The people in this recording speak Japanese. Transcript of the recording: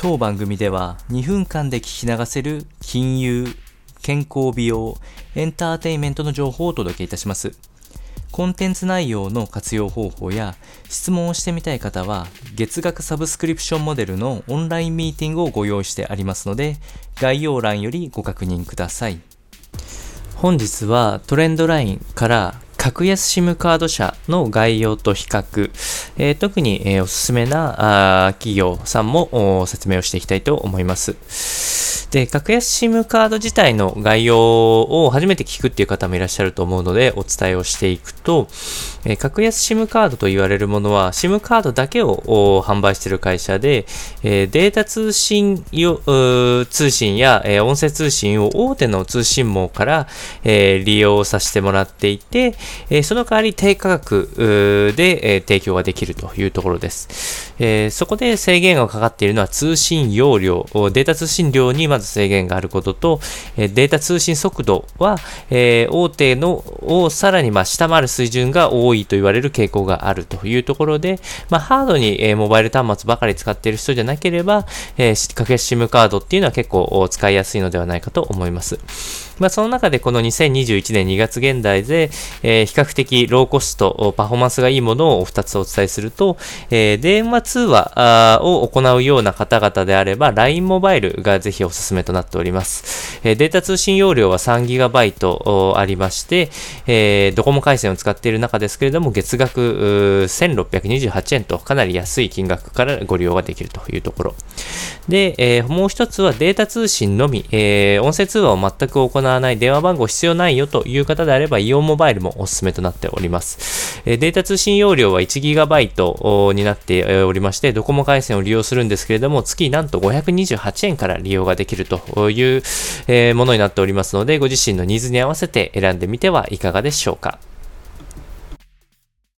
当番組では2分間で聞き流せる金融、健康美容、エンターテインメントの情報をお届けいたします。コンテンツ内容の活用方法や質問をしてみたい方は月額サブスクリプションモデルのオンラインミーティングをご用意してありますので概要欄よりご確認ください。本日はトレンドラインから格安SIMカード社の概要と比較、特に、おすすめな企業さんも説明をしていきたいと思います。で、格安SIMカード自体の概要を初めて聞くっていう方もいらっしゃると思うのでお伝えをしていくと、格安SIMカードと言われるものは SIMカードだけを販売している会社で、データ通信や音声通信を大手の通信網から利用させてもらっていて、その代わり低価格で提供ができるというところです。そこで制限がかかっているのは通信容量、データ通信量にまず制限があることと、データ通信速度は大手のをさらに下回る水準が多いと言われる傾向があるというところで、ハードにモバイル端末ばかり使っている人じゃなければ、格安SIMカードっていうのは結構使いやすいのではないかと思います。その中でこの2021年2月現在で、比較的ローコスト、パフォーマンスがいいものを2つお伝えすると、電話通話を行うような方々であれば LINE モバイルがぜひおすすめとなっております。データ通信容量は 3GB ありまして、ドコモ回線を使っている中ですけれども月額1628円とかなり安い金額からご利用ができるというところで、もう一つはデータ通信のみ、音声通話を全く行わない、電話番号必要ないよという方であればイオンモバイルもおすすめとなっております。データ通信容量は 1GB になっておりまして、ドコモ回線を利用するんですけれども月なんと528円から利用ができるというものになっておりますので、ご自身のニーズに合わせて選んでみてはいかがでしょうか。